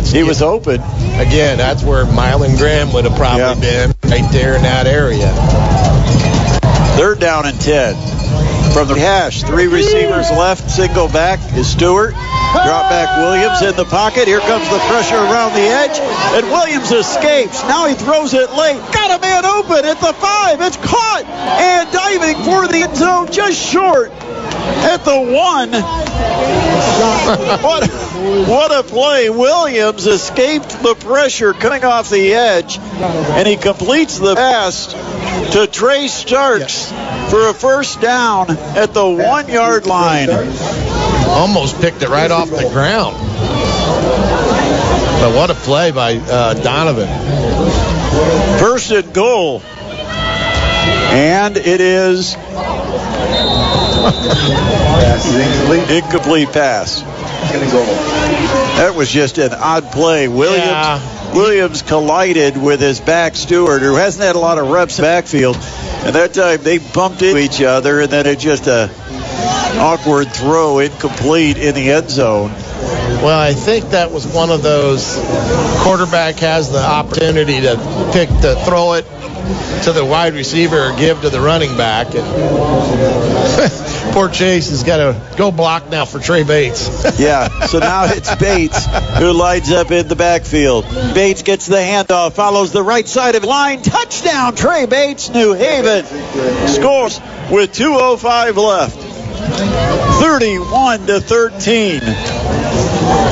he was open. Again, that's where Mylon Graham would have probably been, right there in that area. Third down and 10. From the hash, three receivers left, single back is Stewart. Drop back Williams in the pocket. Here comes the pressure around the edge, and Williams escapes. Now he throws it late. Got a man open at the 5. It's caught, and diving for the end zone, just short. At the 1. What a play. Williams escaped the pressure coming off the edge, and he completes the pass to Trey Starks for a first down at the 1-yard line. Almost picked it right off the ground. But what a play by Donovan. First and goal. And it is... Incomplete pass. That was just an odd play. Williams collided with his back Stewart, who hasn't had a lot of reps in the backfield. And that time they bumped into each other, and then it's just a awkward throw, incomplete in the end zone. Well, I think that was one of those quarterback has the opportunity to throw it to the wide receiver or give to the running back. And poor Chase has got to go block now for Trey Bates. So now it's Bates who lines up in the backfield. Bates gets the handoff, follows the right side of the line. Touchdown, Trey Bates. New Haven scores with 2:05 left. 31-13.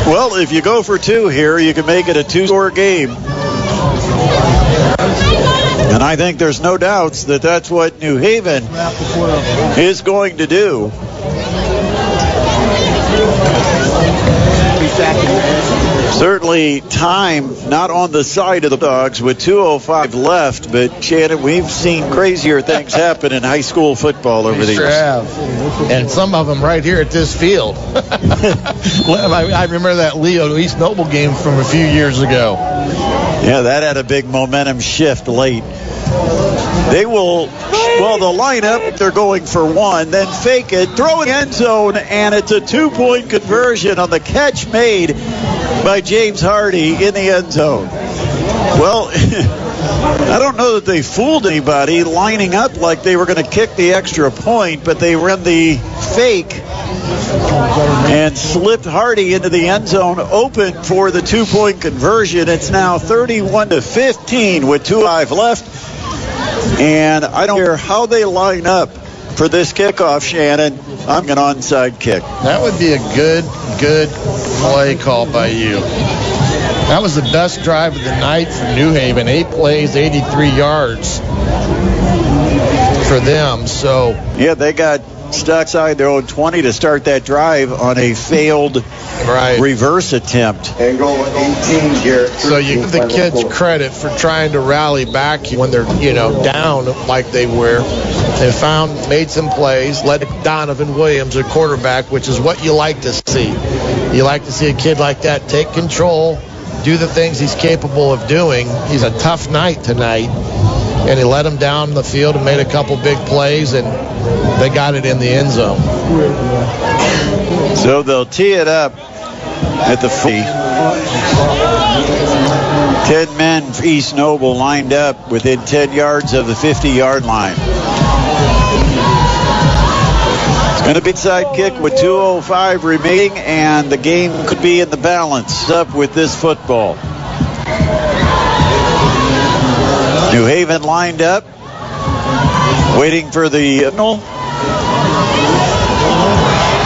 Well, if you go for 2 here, you can make it a 2-score game. And I think there's no doubts that that's what New Haven is going to do. Certainly time not on the side of the Dogs with 2:05 left, but Shannon, we've seen crazier things happen in high school football over the years. And some of them right here at this field. I remember that Leo East Noble game from a few years ago. Yeah, that had a big momentum shift late. They'll line up, they're going for 1, then fake it, throw it in the end zone, and it's a 2-point conversion on the catch made by James Hardy in the end zone. Well, I don't know that they fooled anybody lining up like they were going to kick the extra point, but they ran the fake and slipped Hardy into the end zone, open for the 2-point conversion. It's now 31-15 with 2:05 left. And I don't care how they line up for this kickoff, Shannon. I'm an onside kick. That would be a good play call by you. That was the best drive of the night for New Haven. 8 plays, 83 yards for them. So they got stuck side their own 20 to start that drive on a failed reverse attempt. Angle 18 here. So you give the kids credit for trying to rally back when they're down like they were. They made some plays, led Donovan Williams, a quarterback, which is what you like to see. You like to see a kid like that take control, do the things he's capable of doing. He's a tough night tonight, and he led him down the field and made a couple big plays, and they got it in the end zone. So they'll tee it up at the 50. 10 men for East Noble lined up within 10 yards of the 50-yard line. It's And a big side kick with 2:05 remaining, and the game could be in the balance up with this football. New Haven lined up, waiting for the signal.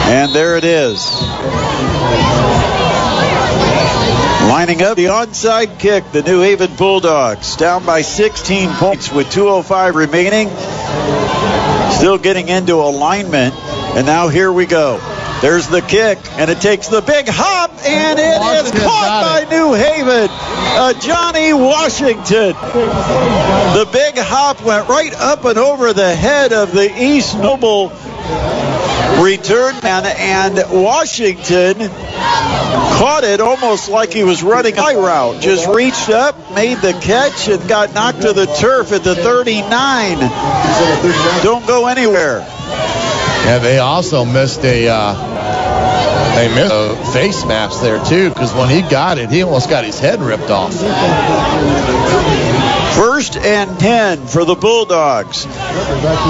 And there it is. Lining up the onside kick, the New Haven Bulldogs down by 16 points with 2:05 remaining. Still getting into alignment, and now here we go. There's the kick, and it takes the big hop, and it is caught by New Haven. Johnny Washington. The big hop went right up and over the head of the East Noble return man, and Washington caught it almost like he was running a high route. Just reached up, made the catch, and got knocked to the turf at the 39. Don't go anywhere. Yeah, they also missed a face maps there too, because when he got it, he almost got his head ripped off. First and 10 for the Bulldogs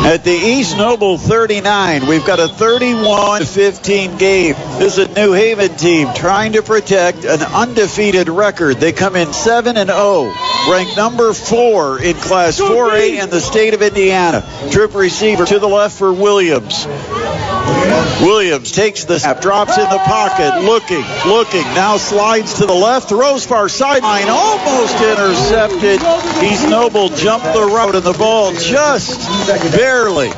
at the East Noble 39. We've got a 31-15 game. This is a New Haven team trying to protect an undefeated record. They come in 7-0, ranked number 4 in Class 4A in the state of Indiana. Trip receiver to the left for Williams. Williams takes the snap, drops in the pocket, looking, now slides to the left, throws far sideline, almost intercepted. East Noble jumped the route, and the ball just barely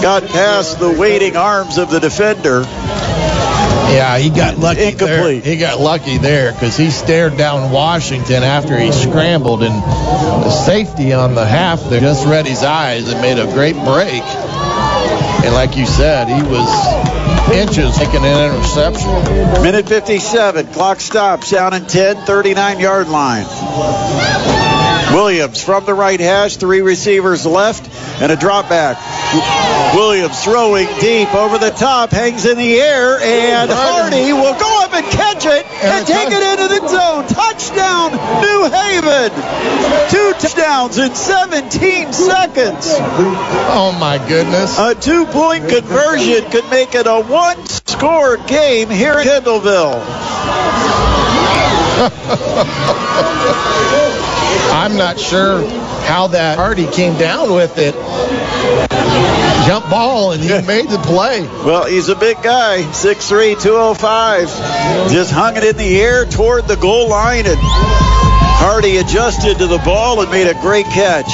got past the waiting arms of the defender. Yeah, he got lucky. Incomplete. There. He got lucky there because he stared down Washington after he scrambled, and the safety on the half there just read his eyes and made a great break. And like you said, he was inches making an interception. Minute 57, clock stops, down in 10, 39-yard line. Williams from the right hash, 3 receivers left, and a drop back. Williams throwing deep over the top, hangs in the air, and Hardy will go up and catch it and take it into the zone. Touchdown, New Haven. 2 touchdowns in 17 seconds. Oh, my goodness. A 2-point conversion could make it a 1-score game here in Kendallville. I'm not sure how that Hardy came down with it. Jump ball, and he made the play. Well, he's a big guy, 6'3", 205. Just hung it in the air toward the goal line, and Hardy adjusted to the ball and made a great catch.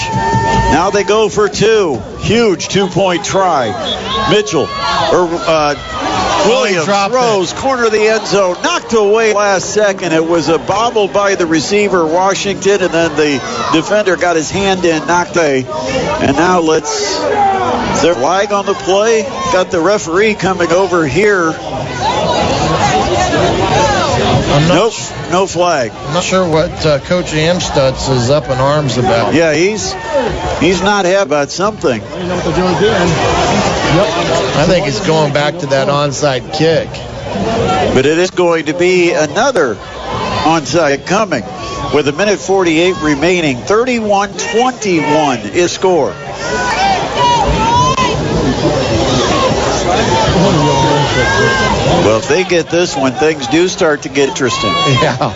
Now they go for 2. Huge 2-point try. Williams throws, corner of the end zone, knocked away last second. It was a bobble by the receiver, Washington, and then the defender got his hand in, knocked away. And now is there a flag on the play? Got the referee coming over here. Nope, no flag. I'm not sure what Coach Amstutz is up in arms about. Yeah, he's not happy about something. I don't know what they're doing. I think it's going back to that onside kick. But it is going to be another onside coming with a minute 48 remaining. 31-21 is score. Well, if they get this one, things do start to get interesting. Yeah.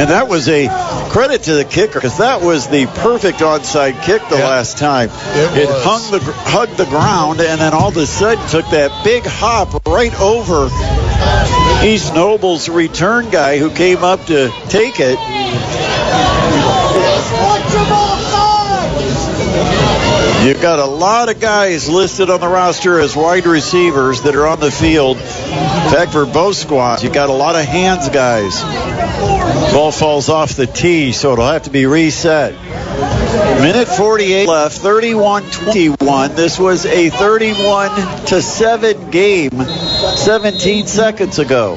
And that was a credit to the kicker, because that was the perfect onside kick the last time. It hugged the ground, and then all of a sudden took that big hop right over East Noble's return guy who came up to take it. You've got a lot of guys listed on the roster as wide receivers that are on the field. In fact, for both squads, you've got a lot of hands guys. Ball falls off the tee, so it'll have to be reset. Minute 48 left, 31-21. This was a 31-7 game 17 seconds ago.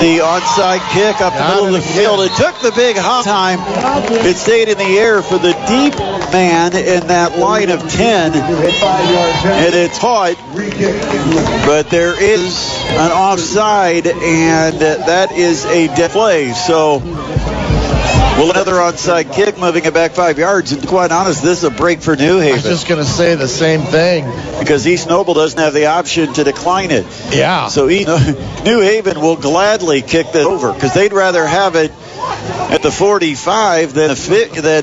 The onside kick up the middle of the field. It took the big hop time. It stayed in the air for the deep man in that line of 10. And it's caught. But there is an offside, and that is a dead play. So Well, another onside kick, moving it back 5 yards. And to be quite honest, this is a break for New Haven. I was just going to say the same thing. Because East Noble doesn't have the option to decline it. Yeah. So New Haven will gladly kick this over because they'd rather have it at the 45 than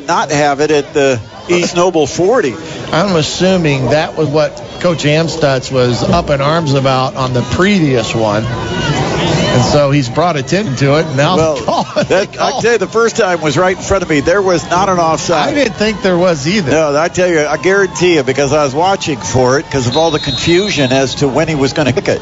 not have it at the East Noble 40. I'm assuming that was what Coach Amstutz was up in arms about on the previous one. And so he's brought attention to it. Now, I tell you, the first time was right in front of me. There was not an offside. I didn't think there was either. No, I tell you, I guarantee you, because I was watching for it because of all the confusion as to when he was going to kick it.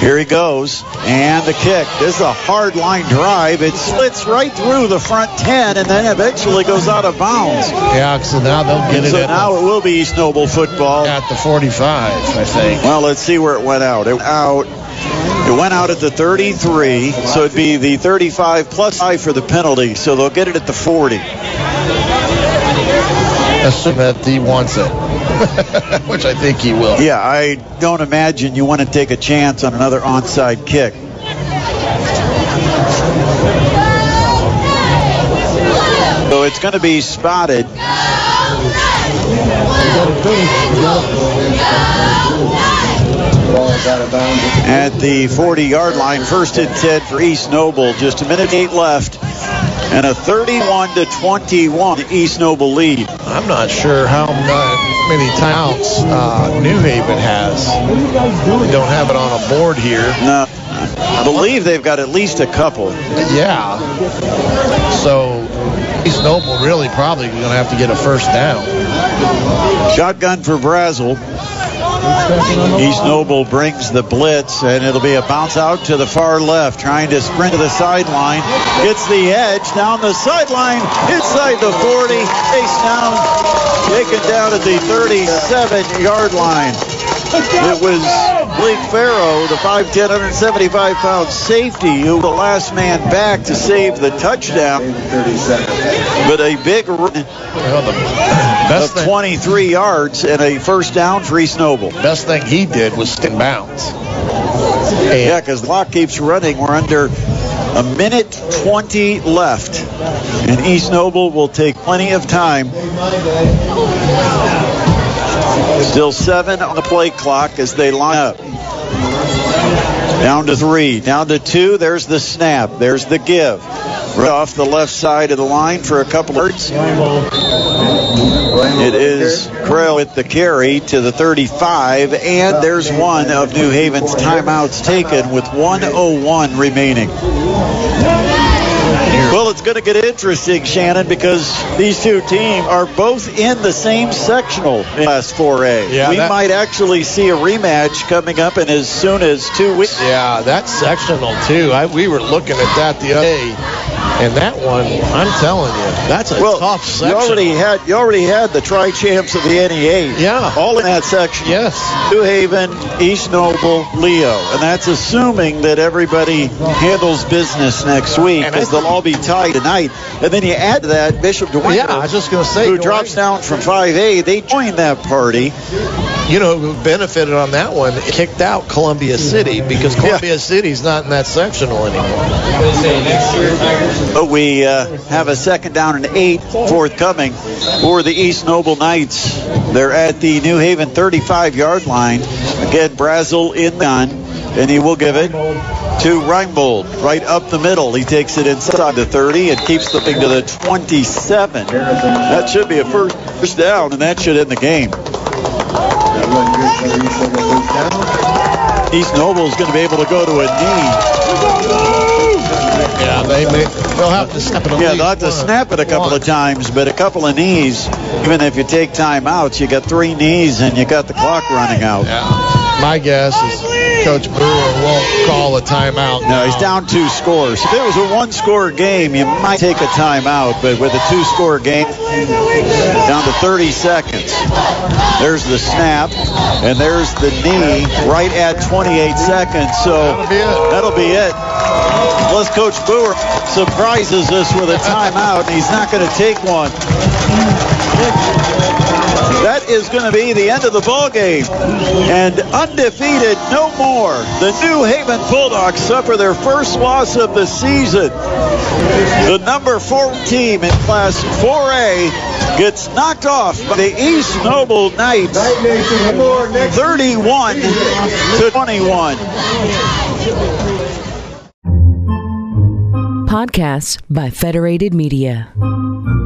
Here he goes, and the kick. This is a hard line drive. It slits right through the front 10 and then eventually goes out of bounds. Yeah, so now they'll get it. So now it will be East Noble football. At the 45, I think. Well, let's see where it went out. It went out at the 33, so it'd be the 35 plus 5 for the penalty, so they'll get it at the 40. Assume that he wants it, which I think he will. Yeah, I don't imagine you want to take a chance on another onside kick. So it's going to be spotted. At the 40-yard line, first and 10 for East Noble. Just a minute 8 left, and a 31-21 East Noble lead. I'm not sure how many timeouts New Haven has. They don't have it on a board here. No, I believe they've got at least a couple. Yeah. So East Noble really probably going to have to get a first down. Shotgun for Brazel. East Noble brings the blitz, and it'll be a bounce out to the far left, trying to sprint to the sideline. Gets the edge down the sideline, inside the 40, face down, taken down at the 37-yard line. It was Blake Farrow, the 5'10", 175-pound safety, who was the last man back to save the touchdown. But a big run of 23 yards and a first down for East Noble. Best thing he did was stick bounds. Yeah, because the clock keeps running. We're under a minute 20 left. And East Noble will take plenty of time. Still 7 on the play clock as they line up. Down to 3, down to 2. There's the snap. There's the give. Right off the left side of the line for a couple of yards. It is Crail with the carry to the 35, and there's one of New Haven's timeouts taken with 1:01 remaining. Well, it's going to get interesting, Shannon, because these two teams are both in the same sectional in Class 4A. Yeah, we might actually see a rematch coming up in as soon as 2 weeks. Yeah, that's sectional, too. We were looking at that the other day, and that one, I'm telling you, that's a tough section. You already had the tri-champs of the NEA. Yeah. All in that section. Yes. New Haven, East Noble, Leo. And that's assuming that everybody handles business next week, because they'll all be tied tonight. And then you add to that Bishop DeWine, who drops down from 5A. They joined that party. You know who benefited on that one? It kicked out Columbia City, because Columbia City's not in that sectional anymore. But we have a second down and 8 forthcoming for the East Noble Knights. They're at the New Haven 35-yard line. Again, Brazel in the gun, and he will give it to Reinbold, right up the middle. He takes it inside the 30 and keeps the thing to the 27. That should be a first down, and that should end the game. East Noble's going to be able to go to a knee. Yeah, they'll have to snap it. Yeah, they'll have to snap it a couple of times, but a couple of knees, even if you take time outs, you got 3 knees and you got the clock running out. Yeah. My guess is Coach Brewer won't call a timeout. No, he's down 2 scores. If it was a 1-score game, you might take a timeout, but with a 2-score game, down to 30 seconds. There's the snap, and there's the knee right at 28 seconds, so that'll be it. Unless Coach Brewer surprises us with a timeout, and he's not going to take one. That is going to be the end of the ball game. And undefeated no more, the New Haven Bulldogs suffer their first loss of the season. The number 4 team in Class 4A gets knocked off by the East Noble Knights 31-21. Podcasts by Federated Media.